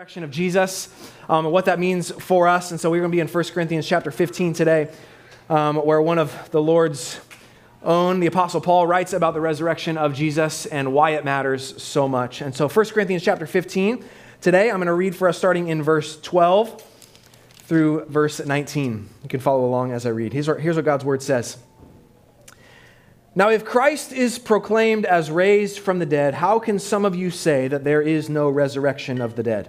resurrection of Jesus and what that means for us. And so we're going to be in 1 Corinthians chapter 15 today, where one of the Lord's own, the Apostle Paul, writes about the resurrection of Jesus and why it matters so much. And so 1 Corinthians chapter 15, today I'm going to read for us starting in verse 12 through verse 19. You can follow along as I read. Here's what God's word says. Now, if Christ is proclaimed as raised from the dead, how can some of you say that there is no resurrection of the dead?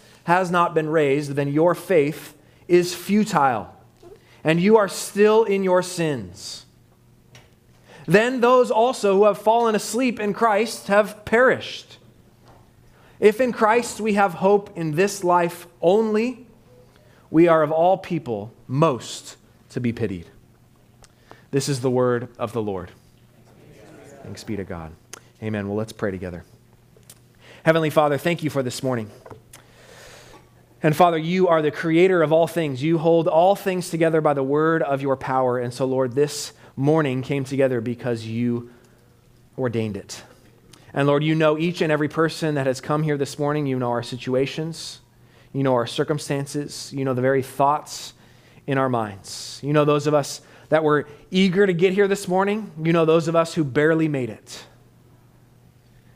has not been raised, then your faith is futile, and you are still in your sins. Then those also who have fallen asleep in Christ have perished. If in Christ we have hope in this life only, we are of all people most to be pitied. This is the word of the Lord. Thanks be to God. Amen. Well, let's pray together. Heavenly Father, thank you for this morning. And Father, you are the creator of all things. You hold all things together by the word of your power. And so, Lord, this morning came together because you ordained it. And Lord, you know each and every person that has come here this morning. You know our situations. You know our circumstances. You know the very thoughts in our minds. You know those of us that we're eager to get here this morning. You know those of us who barely made it.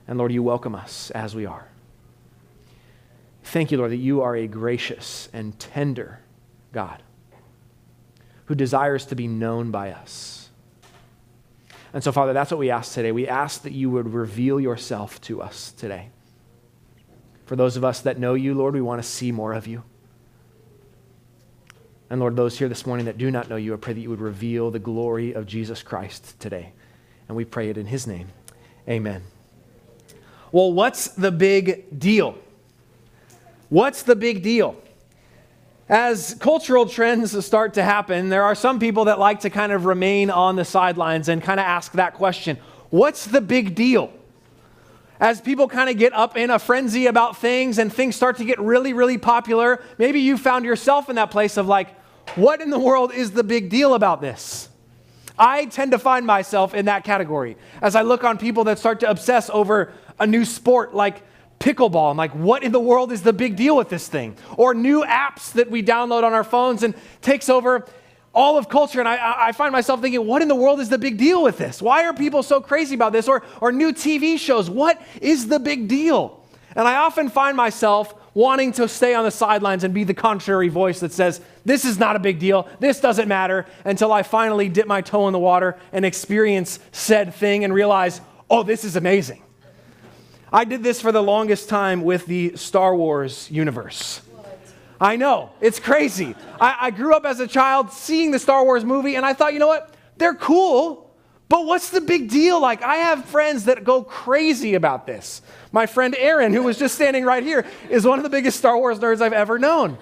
And Lord, you welcome us as we are. Thank you, Lord, that you are a gracious and tender God who desires to be known by us. And so, Father, that's what we ask today. We ask that you would reveal yourself to us today. For those of us that know you, Lord, we want to see more of you. And Lord, those here this morning that do not know you, I pray that you would reveal the glory of Jesus Christ today. And we pray it in his name. Amen. Well, what's the big deal? What's the big deal? As cultural trends start to happen, there are some people that like to kind of remain on the sidelines and kind of ask that question. What's the big deal? As people kind of get up in a frenzy about things and things start to get really, really popular, maybe you found yourself in that place of like, what in the world is the big deal about this? I tend to find myself in that category. As I look on people that start to obsess over a new sport like pickleball, I'm like, what in the world is the big deal with this thing? Or new apps that we download on our phones and takes over all of culture, and I find myself thinking, what in the world is the big deal with this? Why are people so crazy about this? Or new TV shows, what is the big deal? And I often find myself wanting to stay on the sidelines and be the contrary voice that says, this is not a big deal, this doesn't matter, until I finally dip my toe in the water and experience said thing and realize, oh, this is amazing. I did this for the longest time with the Star Wars universe. I know, it's crazy. I grew up as a child seeing the Star Wars movie, and I thought, you know what? They're cool, but what's the big deal? Like, I have friends that go crazy about this. My friend Aaron, who was just standing right here, is one of the biggest Star Wars nerds I've ever known.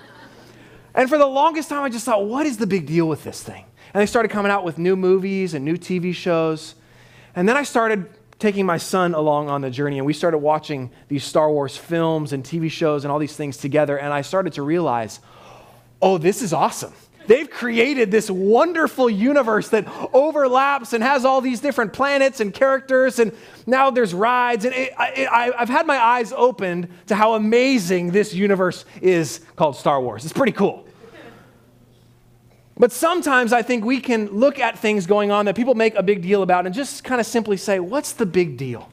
And for the longest time, I just thought, what is the big deal with this thing? And they started coming out with new movies and new TV shows. And then I started taking my son along on the journey, and we started watching these Star Wars films and TV shows and all these things together, and I started to realize, oh, this is awesome. They've created this wonderful universe that overlaps and has all these different planets and characters, and now there's rides, and I've had my eyes opened to how amazing this universe is called Star Wars. It's pretty cool. But sometimes I think we can look at things going on that people make a big deal about and just kind of simply say, what's the big deal?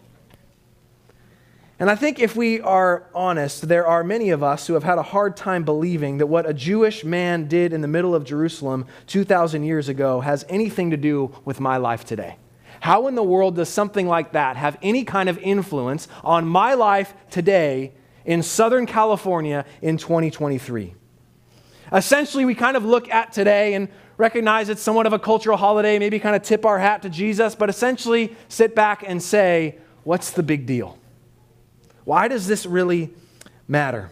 And I think if we are honest, there are many of us who have had a hard time believing that what a Jewish man did in the middle of Jerusalem 2,000 years ago has anything to do with my life today. How in the world does something like that have any kind of influence on my life today in Southern California in 2023? Essentially, we kind of look at today and recognize it's somewhat of a cultural holiday, maybe kind of tip our hat to Jesus, but essentially sit back and say, what's the big deal? Why does this really matter?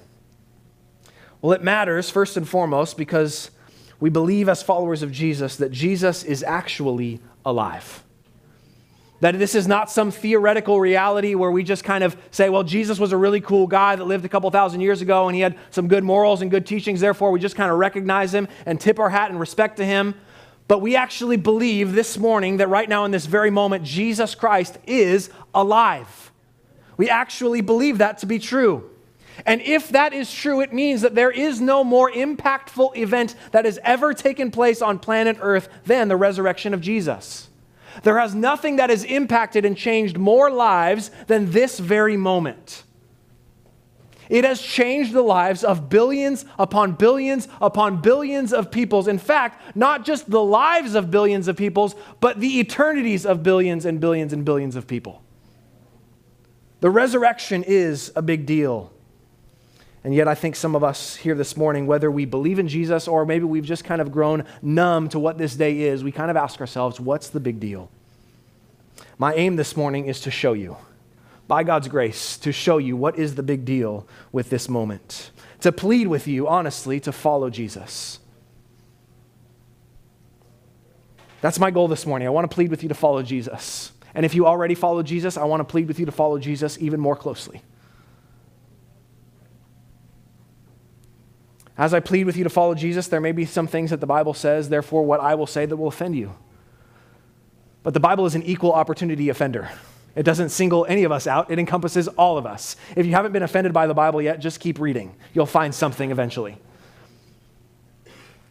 Well, it matters first and foremost because we believe as followers of Jesus that Jesus is actually alive. That this is not some theoretical reality where we just kind of say, well, Jesus was a really cool guy that lived a couple thousand years ago and he had some good morals and good teachings, therefore we just kind of recognize him and tip our hat in respect to him. But we actually believe this morning that right now in this very moment, Jesus Christ is alive. We actually believe that to be true. And if that is true, it means that there is no more impactful event that has ever taken place on planet Earth than the resurrection of Jesus. There has nothing that has impacted and changed more lives than this very moment. It has changed the lives of billions upon billions upon billions of peoples. In fact, not just the lives of billions of peoples, but the eternities of billions and billions and billions of people. The resurrection is a big deal. And yet I think some of us here this morning, whether we believe in Jesus or maybe we've just kind of grown numb to what this day is, we kind of ask ourselves, what's the big deal? My aim this morning is to show you, by God's grace, to show you what is the big deal with this moment. To plead with you, honestly, to follow Jesus. That's my goal this morning. I want to plead with you to follow Jesus. And if you already follow Jesus, I want to plead with you to follow Jesus even more closely. As I plead with you to follow Jesus, there may be some things that the Bible says, therefore what I will say that will offend you. But the Bible is an equal opportunity offender. It doesn't single any of us out. It encompasses all of us. If you haven't been offended by the Bible yet, just keep reading. You'll find something eventually.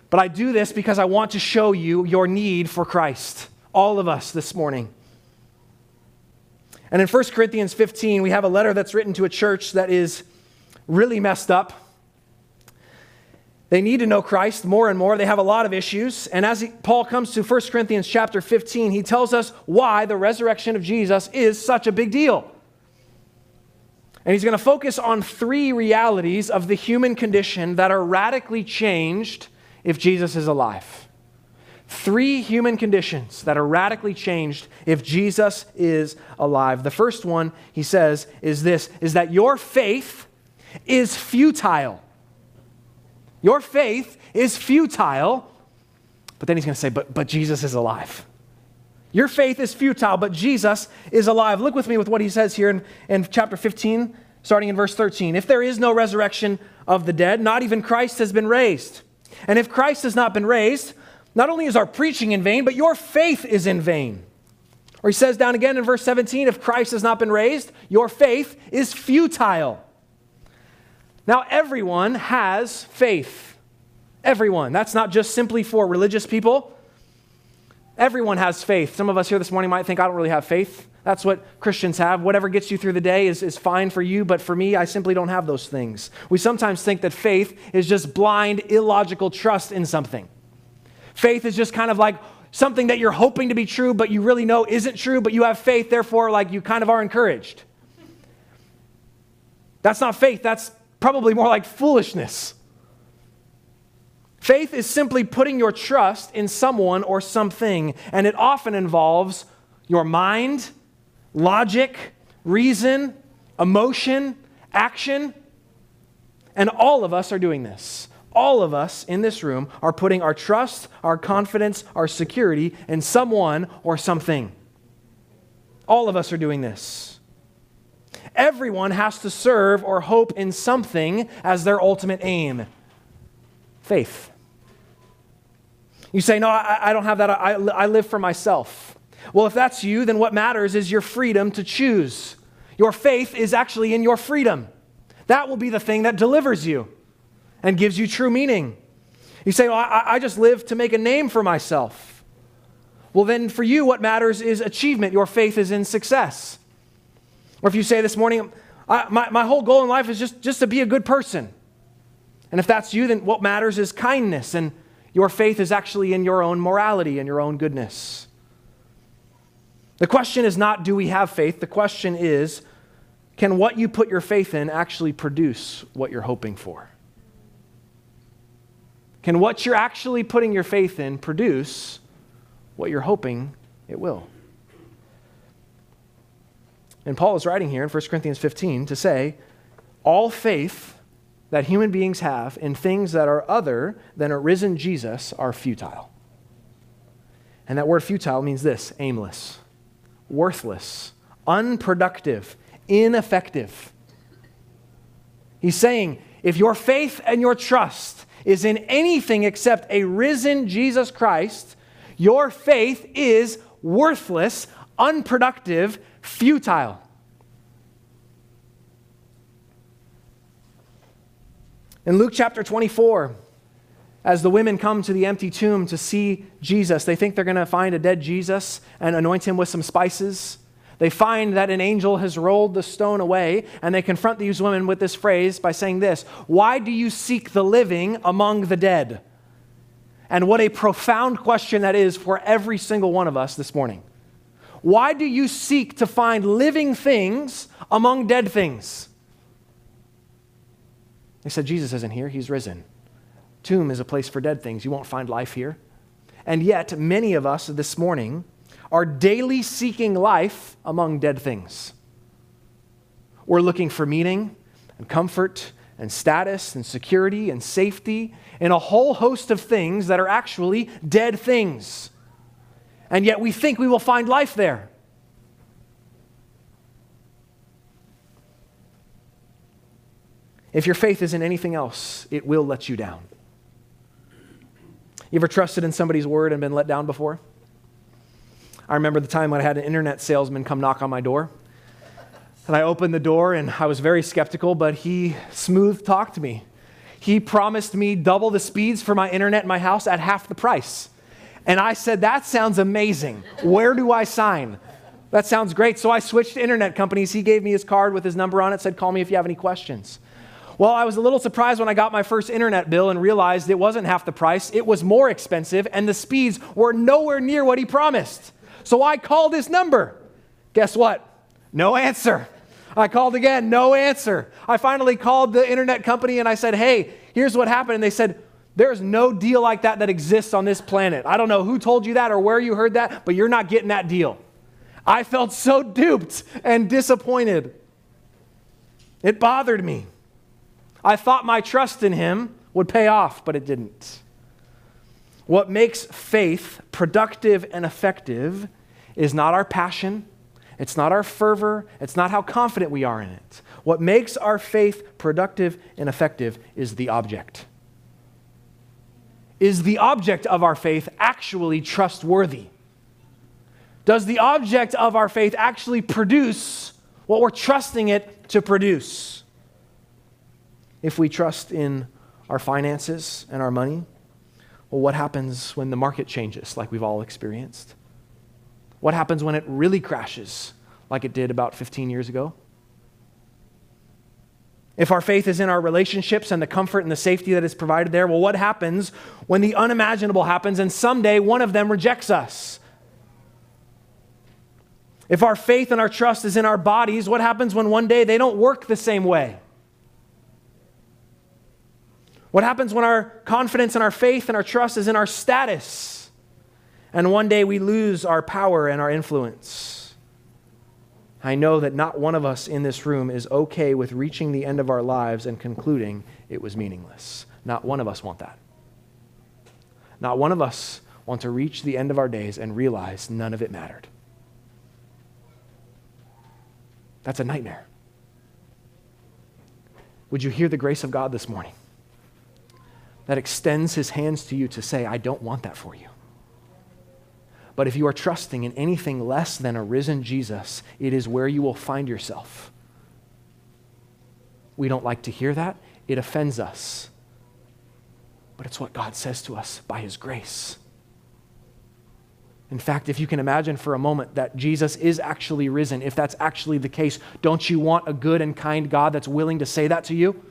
But I do this because I want to show you your need for Christ, all of us this morning. And in 1 Corinthians 15, we have a letter that's written to a church that is really messed up. They need to know Christ more and more. They have a lot of issues. And as Paul comes to 1 Corinthians chapter 15, he tells us why the resurrection of Jesus is such a big deal. And he's going to focus on three realities of the human condition that are radically changed if Jesus is alive. Three human conditions that are radically changed if Jesus is alive. The first one, he says, is this, is that your faith is futile. Your faith is futile, but then he's going to say, but Jesus is alive. Your faith is futile, but Jesus is alive. Look with me with what he says here in chapter 15, starting in verse 13. If there is no resurrection of the dead, not even Christ has been raised. And if Christ has not been raised, not only is our preaching in vain, but your faith is in vain. Or he says down again in verse 17, if Christ has not been raised, your faith is futile. Now, everyone has faith. Everyone. That's not just simply for religious people. Everyone has faith. Some of us here this morning might think, I don't really have faith. That's what Christians have. Whatever gets you through the day is fine for you, but for me, I simply don't have those things. We sometimes think that faith is just blind, illogical trust in something. Faith is just kind of like something that you're hoping to be true, but you really know isn't true, but you have faith, therefore, like you kind of are encouraged. That's not faith. That's probably more like foolishness. Faith is simply putting your trust in someone or something, and it often involves your mind, logic, reason, emotion, action, and all of us are doing this. All of us in this room are putting our trust, our confidence, our security in someone or something. All of us are doing this. Everyone has to serve or hope in something as their ultimate aim. Faith. You say, no, I don't have that. I live for myself. Well, if that's you, then what matters is your freedom to choose. Your faith is actually in your freedom. That will be the thing that delivers you and gives you true meaning. You say, well, I just live to make a name for myself. Well, then for you, what matters is achievement. Your faith is in success. Or if you say this morning, my whole goal in life is just to be a good person. And if that's you, then what matters is kindness, and your faith is actually in your own morality and your own goodness. The question is not, do we have faith? The question is, can what you put your faith in actually produce what you're hoping for? Can what you're actually putting your faith in produce what you're hoping it will? And Paul is writing here in 1 Corinthians 15 to say, all faith that human beings have in things that are other than a risen Jesus are futile. And that word futile means this: aimless, worthless, unproductive, ineffective. He's saying, if your faith and your trust is in anything except a risen Jesus Christ, your faith is worthless, unproductive, futile. In Luke chapter 24, as the women come to the empty tomb to see Jesus, they think they're going to find a dead Jesus and anoint him with some spices. They find that an angel has rolled the stone away, and they confront these women with this phrase by saying this: "Why do you seek the living among the dead?" And what a profound question that is for every single one of us this morning. Why do you seek to find living things among dead things? They said, Jesus isn't here, he's risen. Tomb is a place for dead things. You won't find life here. And yet, many of us this morning are daily seeking life among dead things. We're looking for meaning and comfort and status and security and safety and a whole host of things that are actually dead things. And yet we think we will find life there. If your faith isn't anything else, it will let you down. You ever trusted in somebody's word and been let down before? I remember the time when I had an internet salesman come knock on my door. And I opened the door and I was very skeptical, but he smooth talked me. He promised me double the speeds for my internet in my house at half the price. And I said, that sounds amazing. Where do I sign? That sounds great. So I switched to internet companies. He gave me his card with his number on it, said, call me if you have any questions. Well, I was a little surprised when I got my first internet bill and realized it wasn't half the price. It was more expensive and the speeds were nowhere near what he promised. So I called his number. Guess what? No answer. I called again, no answer. I finally called the internet company and I said, hey, here's what happened. And they said, there's no deal like that that exists on this planet. I don't know who told you that or where you heard that, but you're not getting that deal. I felt so duped and disappointed. It bothered me. I thought my trust in him would pay off, but it didn't. What makes faith productive and effective is not our passion. It's not our fervor. It's not how confident we are in it. What makes our faith productive and effective is the object. Is the object of our faith actually trustworthy? Does the object of our faith actually produce what we're trusting it to produce? If we trust in our finances and our money, well, what happens when the market changes, like we've all experienced? What happens when it really crashes, like it did about 15 years ago? If our faith is in our relationships and the comfort and the safety that is provided there, well, what happens when the unimaginable happens and someday one of them rejects us? If our faith and our trust is in our bodies, what happens when one day they don't work the same way? What happens when our confidence and our faith and our trust is in our status, and one day we lose our power and our influence? I know that not one of us in this room is okay with reaching the end of our lives and concluding it was meaningless. Not one of us want that. Not one of us want to reach the end of our days and realize none of it mattered. That's a nightmare. Would you hear the grace of God this morning that extends his hands to you to say, I don't want that for you? But if you are trusting in anything less than a risen Jesus, it is where you will find yourself. We don't like to hear that. It offends us. But it's what God says to us by his grace. In fact, if you can imagine for a moment that Jesus is actually risen, if that's actually the case, don't you want a good and kind God that's willing to say that to you?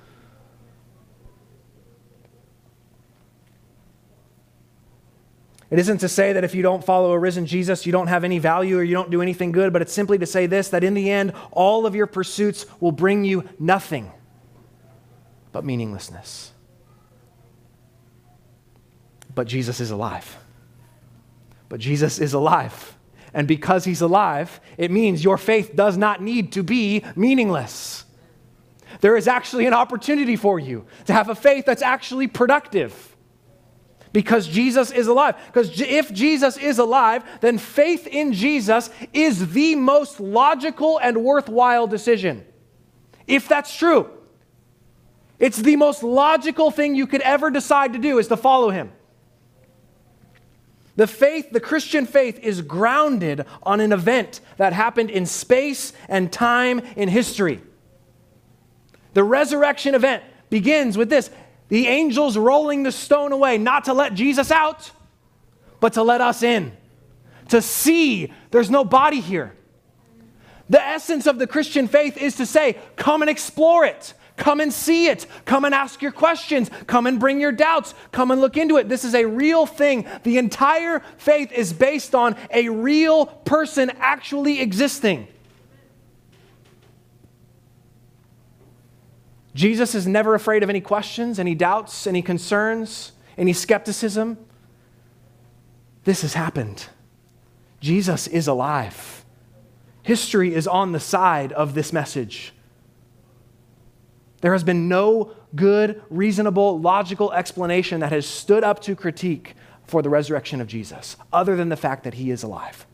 It isn't to say that if you don't follow a risen Jesus, you don't have any value or you don't do anything good, but it's simply to say this, that in the end, all of your pursuits will bring you nothing but meaninglessness. But Jesus is alive. But Jesus is alive. And because he's alive, it means your faith does not need to be meaningless. There is actually an opportunity for you to have a faith that's actually productive because Jesus is alive. Because if Jesus is alive, then faith in Jesus is the most logical and worthwhile decision. If that's true, it's the most logical thing you could ever decide to do is to follow him. The faith, the Christian faith, is grounded on an event that happened in space and time in history. The resurrection event begins with this: the angels rolling the stone away, not to let Jesus out, but to let us in, to see there's no body here. The essence of the Christian faith is to say, come and explore it. Come and see it. Come and ask your questions. Come and bring your doubts. Come and look into it. This is a real thing. The entire faith is based on a real person actually existing. Jesus is never afraid of any questions, any doubts, any concerns, any skepticism. This has happened. Jesus is alive. History is on the side of this message. There has been no good, reasonable, logical explanation that has stood up to critique for the resurrection of Jesus, other than the fact that he is alive.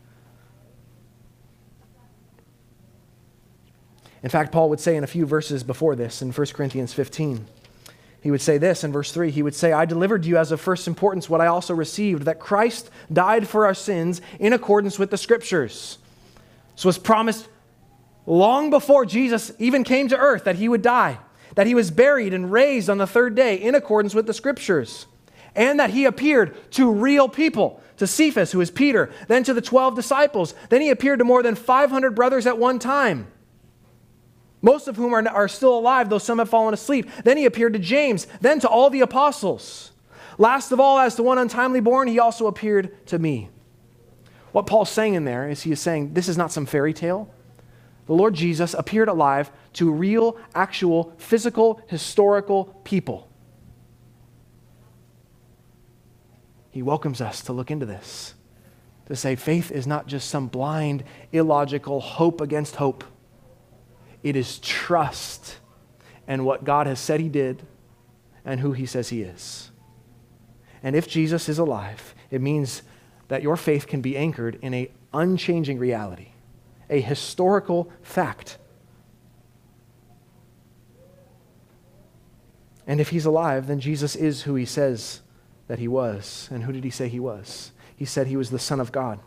In fact, Paul would say in a few verses before this, in 1 Corinthians 15, he would say this in verse 3, he would say, I delivered to you as of first importance what I also received, that Christ died for our sins in accordance with the Scriptures. This was promised long before Jesus even came to earth, that he would die, that he was buried and raised on the third day in accordance with the Scriptures, and that he appeared to real people, to Cephas, who is Peter, then to the 12 disciples. Then he appeared to more than 500 brothers at one time, most of whom are still alive, though some have fallen asleep. Then he appeared to James, then to all the apostles. Last of all, as to one untimely born, he also appeared to me. What Paul's saying in there is he is saying, this is not some fairy tale. The Lord Jesus appeared alive to real, actual, physical, historical people. He welcomes us to look into this, to say faith is not just some blind, illogical hope against hope. It is trust in what God has said he did and who he says he is. And if Jesus is alive, it means that your faith can be anchored in an unchanging reality, a historical fact. And if he's alive, then Jesus is who he says that he was. And who did he say he was? He said he was the Son of God,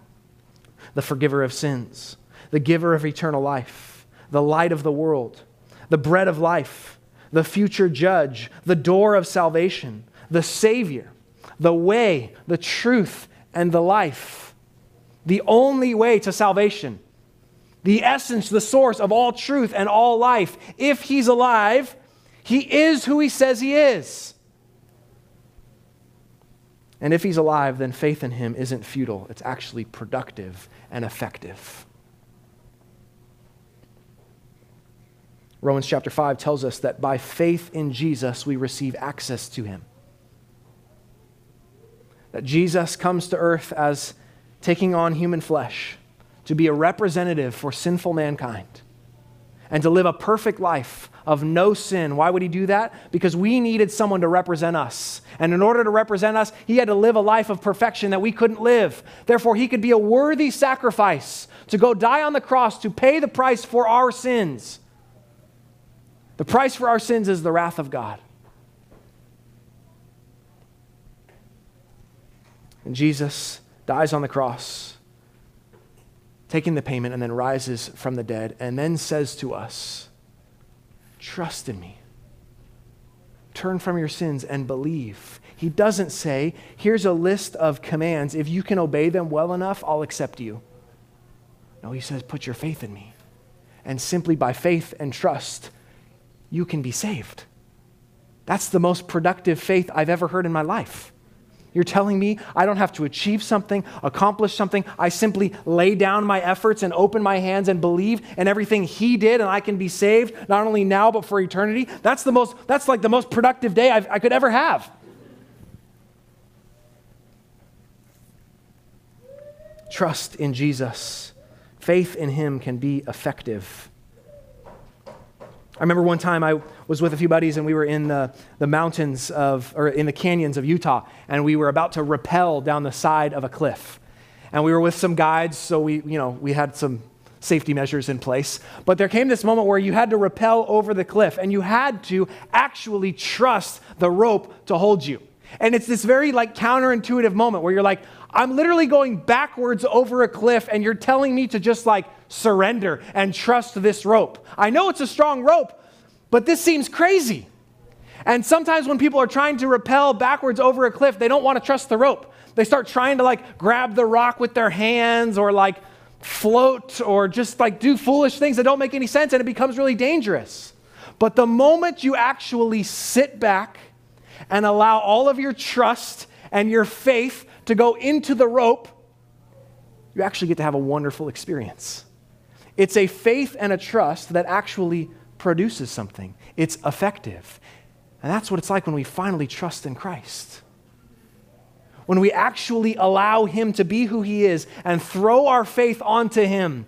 the forgiver of sins, the giver of eternal life, the light of the world, the bread of life, the future judge, the door of salvation, the Savior, the way, the truth, and the life. The only way to salvation. The essence, the source of all truth and all life. If he's alive, he is who he says he is. And if he's alive, then faith in him isn't futile. It's actually productive and effective. Romans chapter 5 tells us that by faith in Jesus, we receive access to him. That Jesus comes to earth as taking on human flesh, to be a representative for sinful mankind and to live a perfect life of no sin. Why would he do that? Because we needed someone to represent us. And in order to represent us, he had to live a life of perfection that we couldn't live. Therefore, he could be a worthy sacrifice to go die on the cross to pay the price for our sins. The price for our sins is the wrath of God. And Jesus dies on the cross, taking the payment, and then rises from the dead, and then says to us, trust in me. Turn from your sins and believe. He doesn't say, here's a list of commands. If you can obey them well enough, I'll accept you. No, he says, put your faith in me. And simply by faith and trust, you can be saved. That's the most productive faith I've ever heard in my life. You're telling me I don't have to achieve something, accomplish something. I simply lay down my efforts and open my hands and believe in everything he did, and I can be saved, not only now, but for eternity. That's like the most productive day I could ever have. Trust in Jesus. Faith in him can be effective. I remember one time I was with a few buddies and we were in the mountains of, or in the canyons of Utah, and we were about to rappel down the side of a cliff. And we were with some guides, so we had some safety measures in place. But there came this moment where you had to rappel over the cliff and you had to actually trust the rope to hold you. And it's this very counterintuitive moment where you're like, I'm literally going backwards over a cliff and you're telling me to just surrender and trust this rope. I know it's a strong rope, but this seems crazy. And sometimes when people are trying to rappel backwards over a cliff, they don't want to trust the rope. They start trying to grab the rock with their hands or float or just do foolish things that don't make any sense, and it becomes really dangerous. But the moment you actually sit back and allow all of your trust and your faith to go into the rope, you actually get to have a wonderful experience. It's a faith and a trust that actually produces something. It's effective. And that's what it's like when we finally trust in Christ. When we actually allow Him to be who He is and throw our faith onto Him,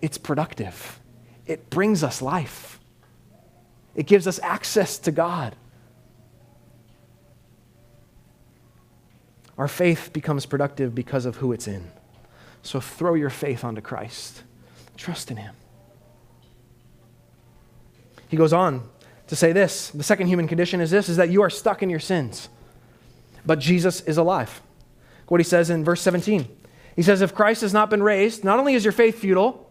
it's productive. It brings us life. It gives us access to God. Our faith becomes productive because of who it's in. So throw your faith onto Christ. Trust in Him. He goes on to say this. The second human condition is that you are stuck in your sins. But Jesus is alive. Look what He says in verse 17. He says, if Christ has not been raised, not only is your faith futile,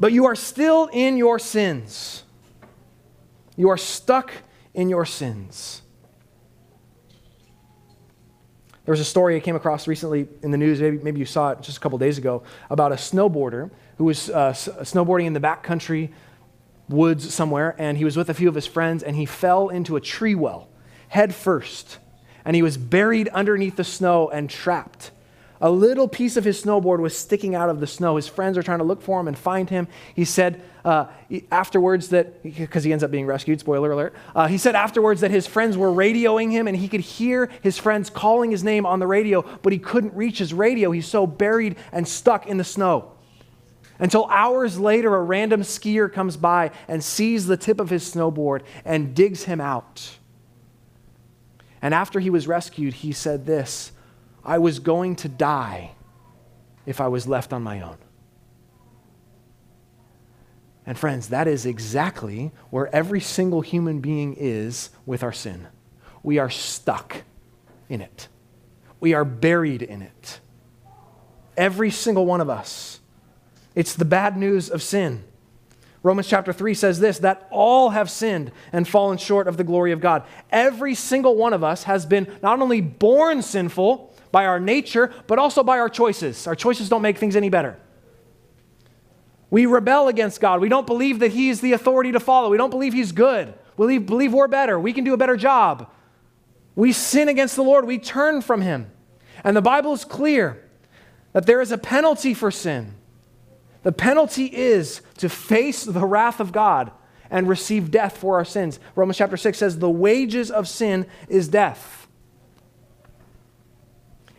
but you are still in your sins. You are stuck in your sins. There was a story I came across recently in the news, maybe you saw it just a couple days ago, about a snowboarder who was snowboarding in the backcountry woods somewhere, and he was with a few of his friends, and he fell into a tree well, head first, and he was buried underneath the snow and trapped. A little piece of his snowboard was sticking out of the snow. His friends are trying to look for him and find him. He said afterwards that, because he ends up being rescued, spoiler alert, he said afterwards that his friends were radioing him and he could hear his friends calling his name on the radio, but he couldn't reach his radio. He's so buried and stuck in the snow. Until hours later, a random skier comes by and sees the tip of his snowboard and digs him out. And after he was rescued, he said this, I was going to die if I was left on my own. And friends, that is exactly where every single human being is with our sin. We are stuck in it. We are buried in it. Every single one of us. It's the bad news of sin. Romans chapter 3 says this, that all have sinned and fallen short of the glory of God. Every single one of us has been not only born sinful by our nature, but also by our choices. Our choices don't make things any better. We rebel against God. We don't believe that He's the authority to follow. We don't believe He's good. We believe we're better. We can do a better job. We sin against the Lord. We turn from Him. And the Bible is clear that there is a penalty for sin. The penalty is to face the wrath of God and receive death for our sins. Romans chapter 6 says, the wages of sin is death.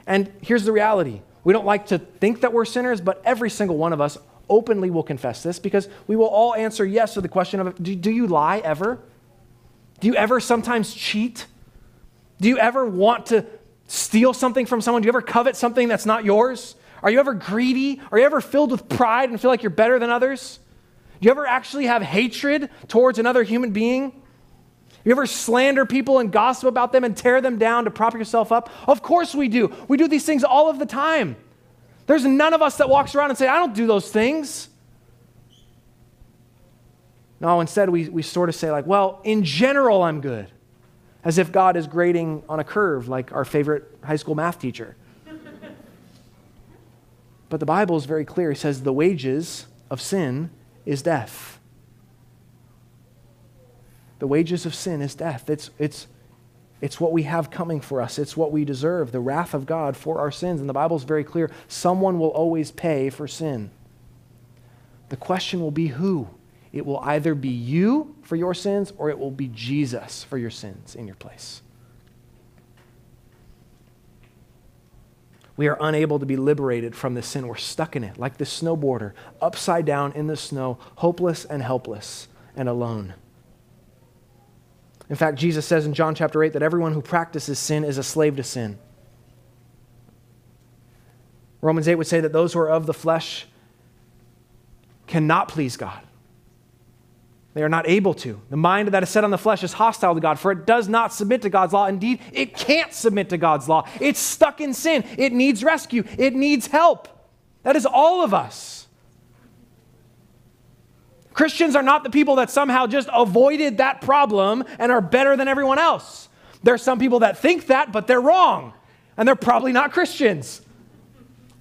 And here's the reality. We don't like to think that we're sinners, but every single one of us openly will confess this because we will all answer yes to the question of, do you lie ever? Do you ever sometimes cheat? Do you ever want to steal something from someone? Do you ever covet something that's not yours? Are you ever greedy? Are you ever filled with pride and feel like you're better than others? Do you ever actually have hatred towards another human being? You ever slander people and gossip about them and tear them down to prop yourself up? Of course we do. We do these things all of the time. There's none of us that walks around and say, I don't do those things. No, instead we sort of say well, in general I'm good. As if God is grading on a curve like our favorite high school math teacher. But the Bible is very clear. It says the wages of sin is death. The wages of sin is death. It's what we have coming for us. It's what we deserve, the wrath of God for our sins. And the Bible's very clear, someone will always pay for sin. The question will be who? It will either be you for your sins or it will be Jesus for your sins in your place. We are unable to be liberated from this sin. We're stuck in it, like this snowboarder, upside down in the snow, hopeless and helpless and alone. In fact, Jesus says in John chapter 8 that everyone who practices sin is a slave to sin. Romans 8 would say that those who are of the flesh cannot please God. They are not able to. The mind that is set on the flesh is hostile to God, for it does not submit to God's law. Indeed, it can't submit to God's law. It's stuck in sin. It needs rescue. It needs help. That is all of us. Christians are not the people that somehow just avoided that problem and are better than everyone else. There are some people that think that, but they're wrong, and they're probably not Christians.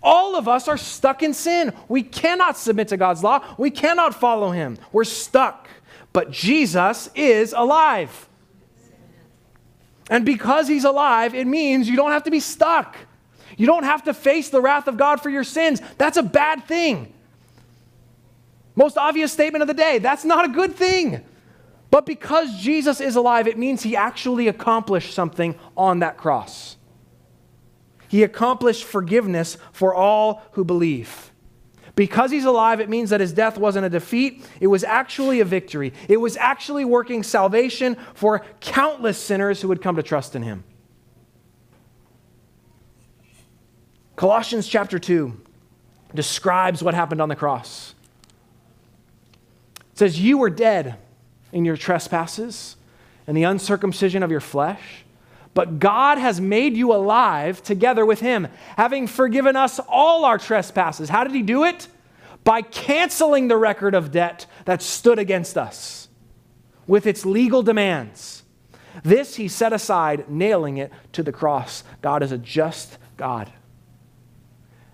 All of us are stuck in sin. We cannot submit to God's law. We cannot follow him. We're stuck. But Jesus is alive. And because he's alive, it means you don't have to be stuck. You don't have to face the wrath of God for your sins. That's a bad thing. Most obvious statement of the day. That's not a good thing. But because Jesus is alive, it means he actually accomplished something on that cross. He accomplished forgiveness for all who believe. Because he's alive, it means that his death wasn't a defeat. It was actually a victory. It was actually working salvation for countless sinners who would come to trust in him. Colossians chapter 2 describes what happened on the cross. It says, "You were dead in your trespasses and the uncircumcision of your flesh, but God has made you alive together with him, having forgiven us all our trespasses." How did he do it? By canceling the record of debt that stood against us with its legal demands. This he set aside, nailing it to the cross. God is a just God.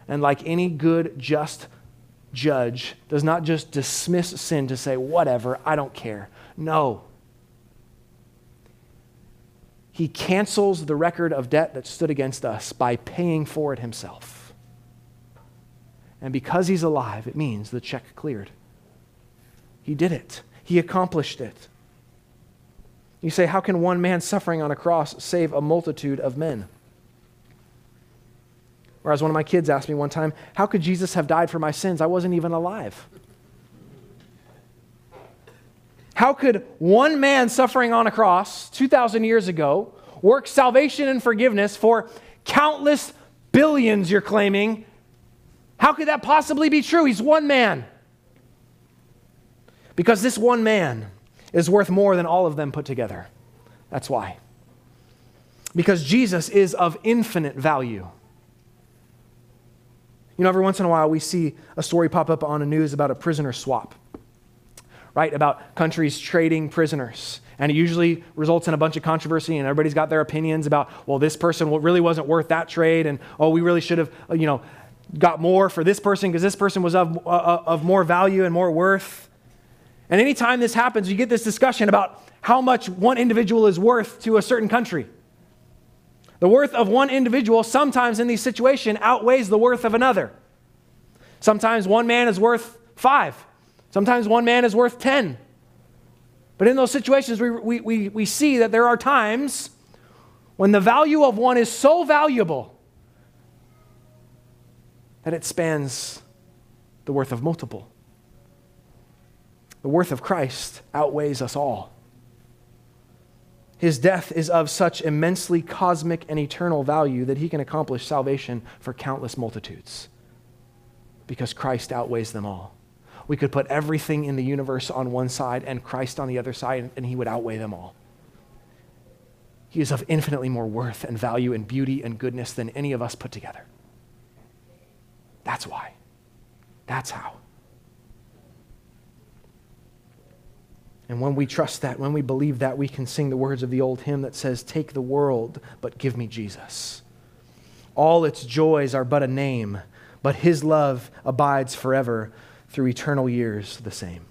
And like any good, just judge, does not just dismiss sin to say, whatever, I don't care. No. He cancels the record of debt that stood against us by paying for it himself. And because he's alive, it means the check cleared. He did it. He accomplished it. You say, how can one man suffering on a cross save a multitude of men? Or as one of my kids asked me one time, how could Jesus have died for my sins? I wasn't even alive. How could one man suffering on a cross 2,000 years ago work salvation and forgiveness for countless billions, you're claiming? How could that possibly be true? He's one man. Because this one man is worth more than all of them put together. That's why. Because Jesus is of infinite value. You know, every once in a while we see a story pop up on the news about a prisoner swap, right? About countries trading prisoners. And it usually results in a bunch of controversy, and everybody's got their opinions about, well, this person really wasn't worth that trade, and oh, we really should have, you know, got more for this person because this person was of more value and more worth. And anytime this happens, you get this discussion about how much one individual is worth to a certain country. The worth of one individual sometimes in these situations outweighs the worth of another. Sometimes one man is worth 5. Sometimes one man is worth 10. But in those situations, we see that there are times when the value of one is so valuable that it spans the worth of multiple. The worth of Christ outweighs us all. His death is of such immensely cosmic and eternal value that he can accomplish salvation for countless multitudes because Christ outweighs them all. We could put everything in the universe on one side and Christ on the other side, and he would outweigh them all. He is of infinitely more worth and value and beauty and goodness than any of us put together. That's why. That's how. And when we trust that, when we believe that, we can sing the words of the old hymn that says, "Take the world, but give me Jesus. All its joys are but a name, but his love abides forever through eternal years the same."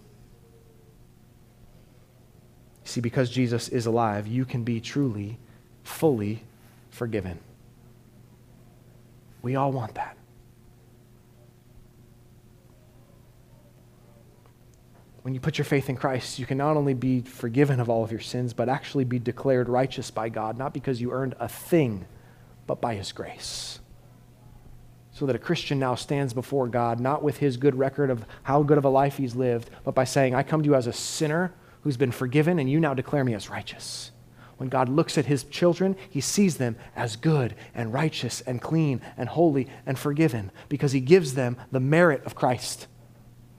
See, because Jesus is alive, you can be truly, fully forgiven. We all want that. When you put your faith in Christ, you can not only be forgiven of all of your sins, but actually be declared righteous by God, not because you earned a thing, but by his grace. So that a Christian now stands before God, not with his good record of how good of a life he's lived, but by saying, I come to you as a sinner who's been forgiven, and you now declare me as righteous. When God looks at his children, he sees them as good and righteous and clean and holy and forgiven because he gives them the merit of Christ,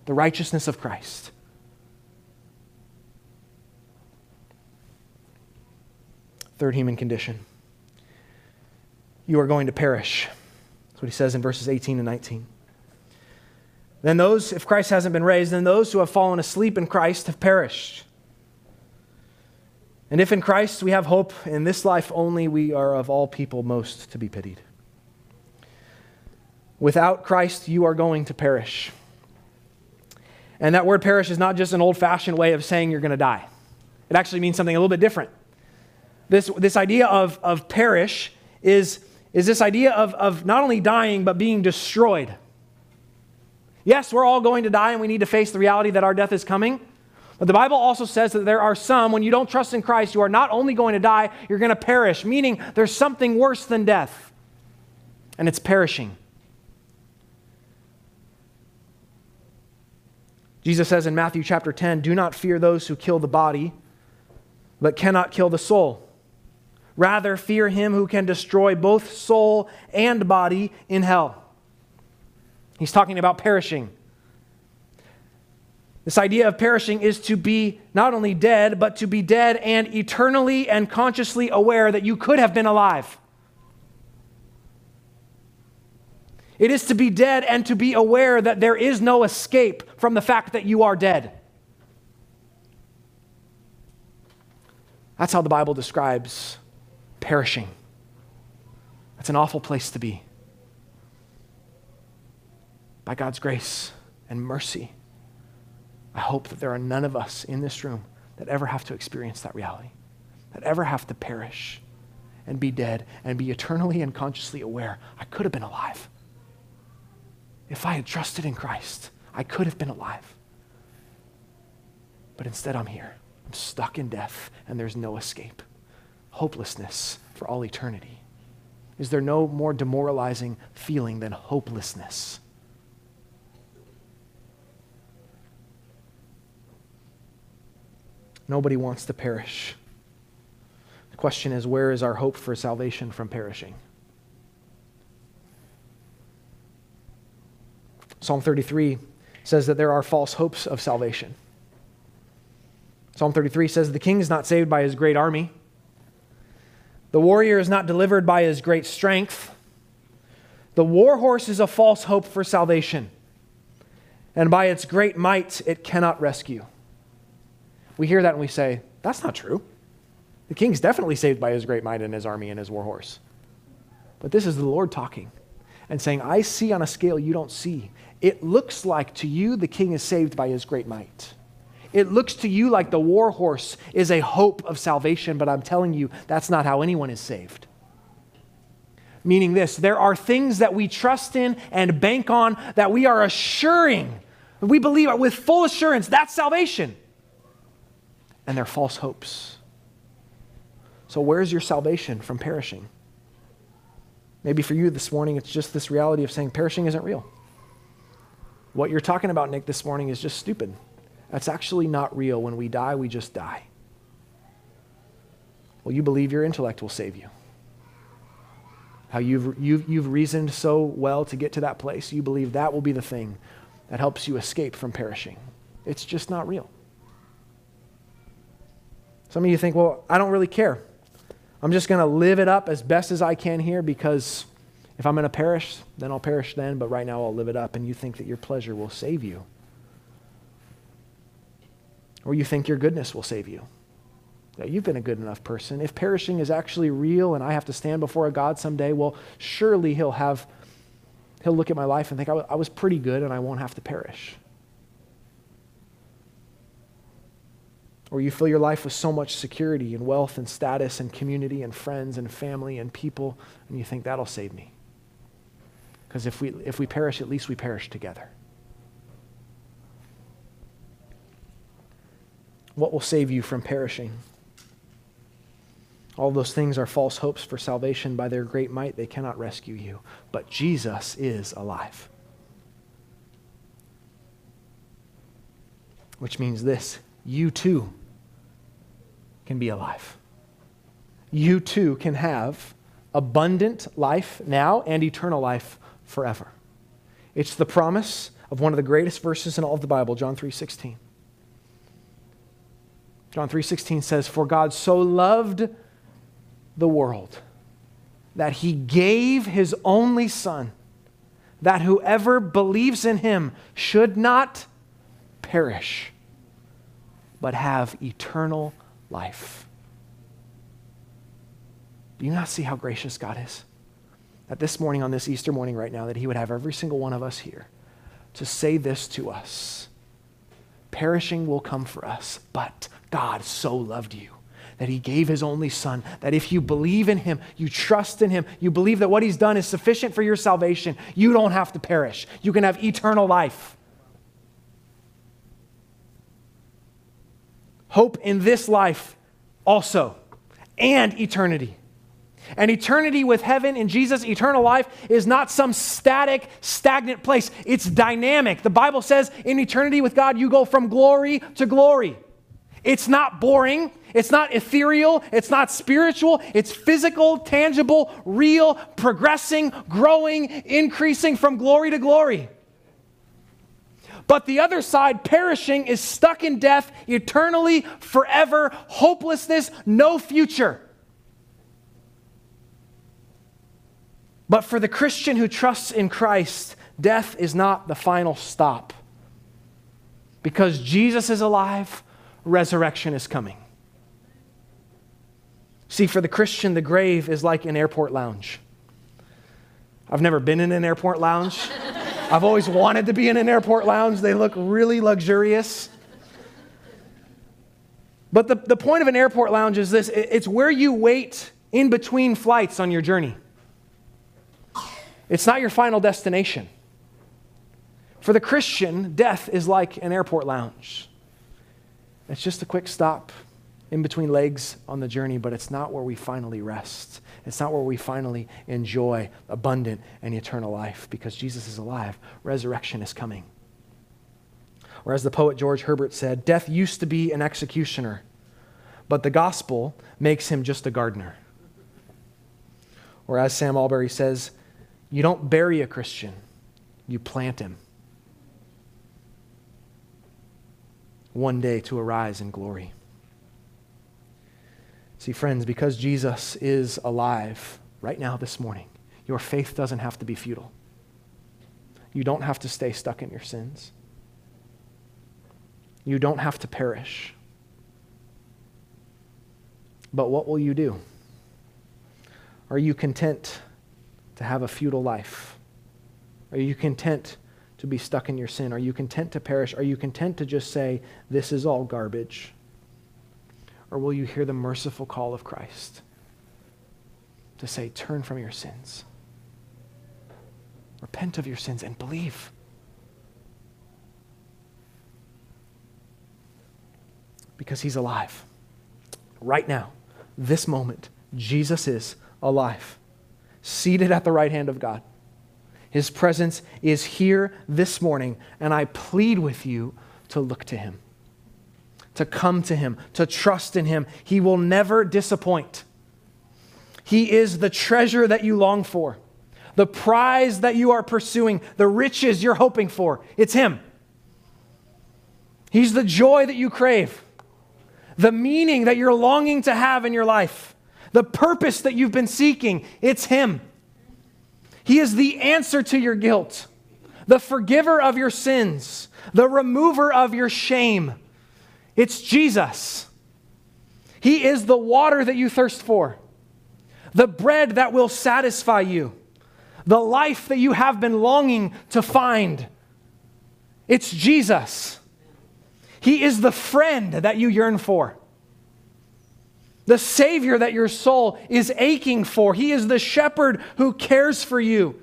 the righteousness of Christ. Third human condition. You are going to perish. That's what he says in verses 18 and 19. Then those, if Christ hasn't been raised, then those who have fallen asleep in Christ have perished. And if in Christ we have hope in this life only, we are of all people most to be pitied. Without Christ, you are going to perish. And that word perish is not just an old-fashioned way of saying you're going to die. It actually means something a little bit different. This idea of perish is this idea of not only dying, but being destroyed. Yes, we're all going to die, and we need to face the reality that our death is coming. But the Bible also says that there are some, when you don't trust in Christ, you are not only going to die, you're going to perish, meaning there's something worse than death, and it's perishing. Jesus says in Matthew chapter 10, "Do not fear those who kill the body, but cannot kill the soul. Rather, fear him who can destroy both soul and body in hell." He's talking about perishing. This idea of perishing is to be not only dead, but to be dead and eternally and consciously aware that you could have been alive. It is to be dead and to be aware that there is no escape from the fact that you are dead. That's how the Bible describes perishing. That's an awful place to be. By God's grace and mercy, I hope that there are none of us in this room that ever have to experience that reality, that ever have to perish and be dead and be eternally and consciously aware. I could have been alive. If I had trusted in Christ, I could have been alive. But instead I'm here. I'm stuck in death and there's no escape. Hopelessness for all eternity. Is there no more demoralizing feeling than hopelessness? Nobody wants to perish. The question is, where is our hope for salvation from perishing? Psalm 33 says that there are false hopes of salvation. Psalm 33 says, "The king is not saved by his great army. The warrior is not delivered by his great strength. The war horse is a false hope for salvation, and by its great might it cannot rescue." We hear that and we say, that's not true. The king's definitely saved by his great might and his army and his war horse. But this is the Lord talking and saying, I see on a scale you don't see. It looks like to you the king is saved by his great might. It looks to you like the war horse is a hope of salvation, but I'm telling you, that's not how anyone is saved. Meaning this, there are things that we trust in and bank on that we are assuring, we believe with full assurance, that's salvation. And they're false hopes. So where's your salvation from perishing? Maybe for you this morning, it's just this reality of saying perishing isn't real. What you're talking about, Nick, this morning is just stupid. That's actually not real. When we die, we just die. Well, you believe your intellect will save you. How you've reasoned so well to get to that place, you believe that will be the thing that helps you escape from perishing. It's just not real. Some of you think, well, I don't really care. I'm just going to live it up as best as I can here because if I'm going to perish, then I'll perish then, but right now I'll live it up, and you think that your pleasure will save you. Or you think your goodness will save you, that you've been a good enough person. If perishing is actually real and I have to stand before a God someday, well, surely he'll look at my life and think I was pretty good and I won't have to perish. Or you fill your life with so much security and wealth and status and community and friends and family and people, and you think that'll save me. Because if we perish, at least we perish together. What will save you from perishing? All those things are false hopes for salvation. By their great might, they cannot rescue you. But Jesus is alive. Which means this, you too can be alive. You too can have abundant life now and eternal life forever. It's the promise of one of the greatest verses in all of the Bible, John 3:16. John 3:16 says, "For God so loved the world that he gave his only son, that whoever believes in him should not perish, but have eternal life." Do you not see how gracious God is? That this morning, on this Easter morning right now, that he would have every single one of us here to say this to us. Perishing will come for us, but God so loved you that he gave his only son, that if you believe in him, you trust in him, you believe that what he's done is sufficient for your salvation, you don't have to perish. You can have eternal life. Hope in this life also, and eternity. And eternity with heaven in Jesus, eternal life, is not some static, stagnant place. It's dynamic. The Bible says in eternity with God, you go from glory to glory. It's not boring. It's not ethereal. It's not spiritual. It's physical, tangible, real, progressing, growing, increasing from glory to glory. But the other side, perishing, is stuck in death eternally, forever, hopelessness, no future. But for the Christian who trusts in Christ, death is not the final stop. Because Jesus is alive, resurrection is coming. See, for the Christian, the grave is like an airport lounge. I've never been in an airport lounge. I've always wanted to be in an airport lounge. They look really luxurious. But the point of an airport lounge is this. It's where you wait in between flights on your journey. It's not your final destination. For the Christian, death is like an airport lounge. It's just a quick stop in between legs on the journey, but it's not where we finally rest. It's not where we finally enjoy abundant and eternal life, because Jesus is alive. Resurrection is coming. Or as the poet George Herbert said, death used to be an executioner, but the gospel makes him just a gardener. Or as Sam Alberry says, you don't bury a Christian, you plant him. One day to arise in glory. See, friends, because Jesus is alive right now this morning, your faith doesn't have to be futile. You don't have to stay stuck in your sins. You don't have to perish. But what will you do? Are you content to have a futile life? Are you content to be stuck in your sin? Are you content to perish? Are you content to just say, this is all garbage? Or will you hear the merciful call of Christ to say, turn from your sins, repent of your sins, and believe? Because he's alive. Right now, this moment, Jesus is alive, seated at the right hand of God. His presence is here this morning, and I plead with you to look to him, to come to him, to trust in him. He will never disappoint. He is the treasure that you long for, the prize that you are pursuing, the riches you're hoping for. It's him. He's the joy that you crave, the meaning that you're longing to have in your life, the purpose that you've been seeking. It's him. He is the answer to your guilt, the forgiver of your sins, the remover of your shame. It's Jesus. He is the water that you thirst for, the bread that will satisfy you, the life that you have been longing to find. It's Jesus. He is the friend that you yearn for, the Savior that your soul is aching for. He is the shepherd who cares for you.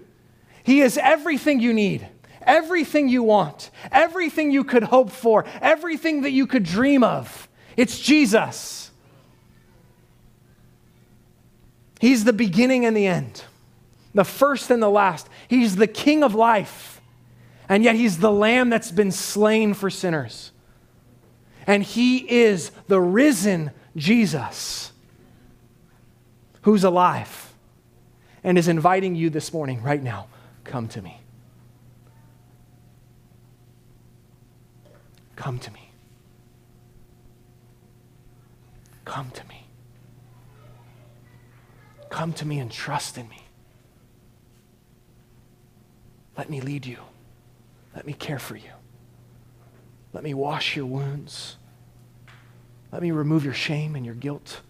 He is everything you need, everything you want, everything you could hope for, everything that you could dream of. It's Jesus. He's the beginning and the end, the first and the last. He's the King of life, and yet he's the Lamb that's been slain for sinners. And he is the risen Jesus, who's alive and is inviting you this morning, right now, come to me. Come to me. Come to me. Come to me and trust in me. Let me lead you. Let me care for you. Let me wash your wounds. Let me remove your shame and your guilt.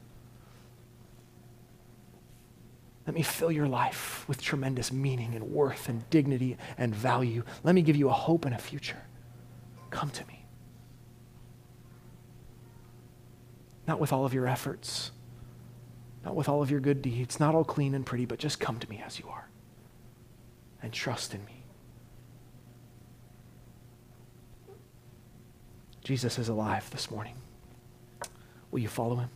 Let me fill your life with tremendous meaning and worth and dignity and value. Let me give you a hope and a future. Come to me. Not with all of your efforts, not with all of your good deeds, not all clean and pretty, but just come to me as you are and trust in me. Jesus is alive this morning. Will you follow him?